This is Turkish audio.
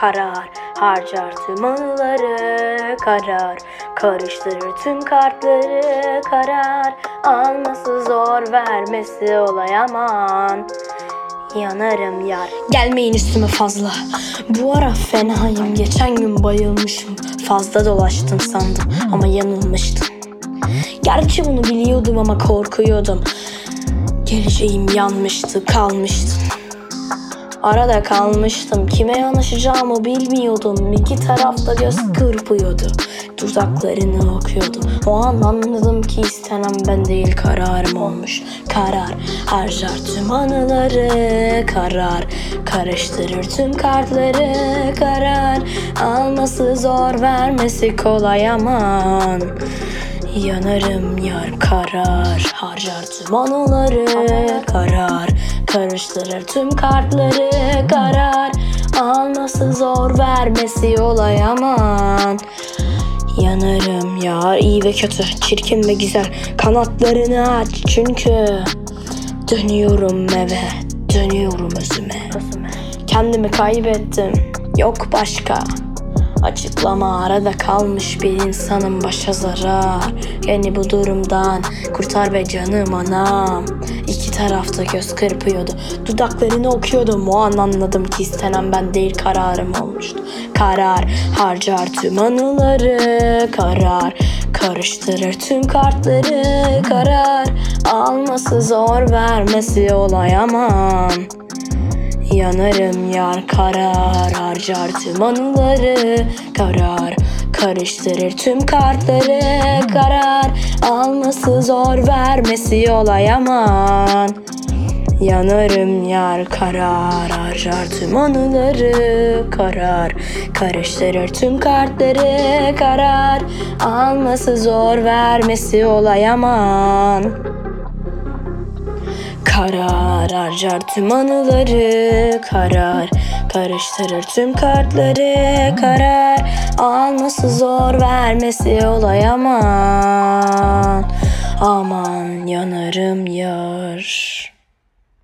karar. Harcar tüm anıları karar. Karıştırır tüm kartları karar. Alması zor, vermesi olay aman. Yanarım yar. Gelmeyin üstüme fazla. Bu ara fenayım, geçen gün bayılmışım. Fazla dolaştım sandım ama yanılmıştım. Gerçi bunu biliyordum ama korkuyordum. Geleceğim yanmıştı, kalmıştım. Arada kalmıştım, kime yanaşacağımı bilmiyordum. İki tarafta göz kırpıyordu, dudaklarını okuyordu. O an anladım ki istenen ben değil, kararım olmuş. Karar harcar tüm anıları karar. Karıştırır tüm kartları karar. Alması zor, vermesi kolay aman. Yanarım yar. Karar harcar tüm anıları karar. Karıştırır tüm kartları karar. Alması zor, vermesi olay aman. Yanarım yar. İyi ve kötü, çirkin ve güzel, kanatlarını aç çünkü dönüyorum eve, dönüyorum özüme. Kendimi kaybettim, yok başka açıklama. Arada kalmış bir insanın başa zarar. Yani bu durumdan kurtar be canım anam. İki tarafta göz kırpıyordu, dudaklarını okuyordum. O an anladım ki istenen ben değil, kararım olmuştu. Karar harcar tüm anıları karar. Karıştırır tüm kartları karar. Alması zor, vermesi olay aman. Yanarım yar. Karar harcar tüm anıları karar. Karıştırır tüm kartları karar. Alması zor, vermesi olay aman. Yanarım yar. Karar harcar tüm anıları karar. Karıştırır tüm kartları karar. Alması zor, vermesi olay aman. Karar harcar tüm anıları karar. Karıştırır tüm kartları karar. Alması zor, vermesi olay aman. Aman yanarım yar.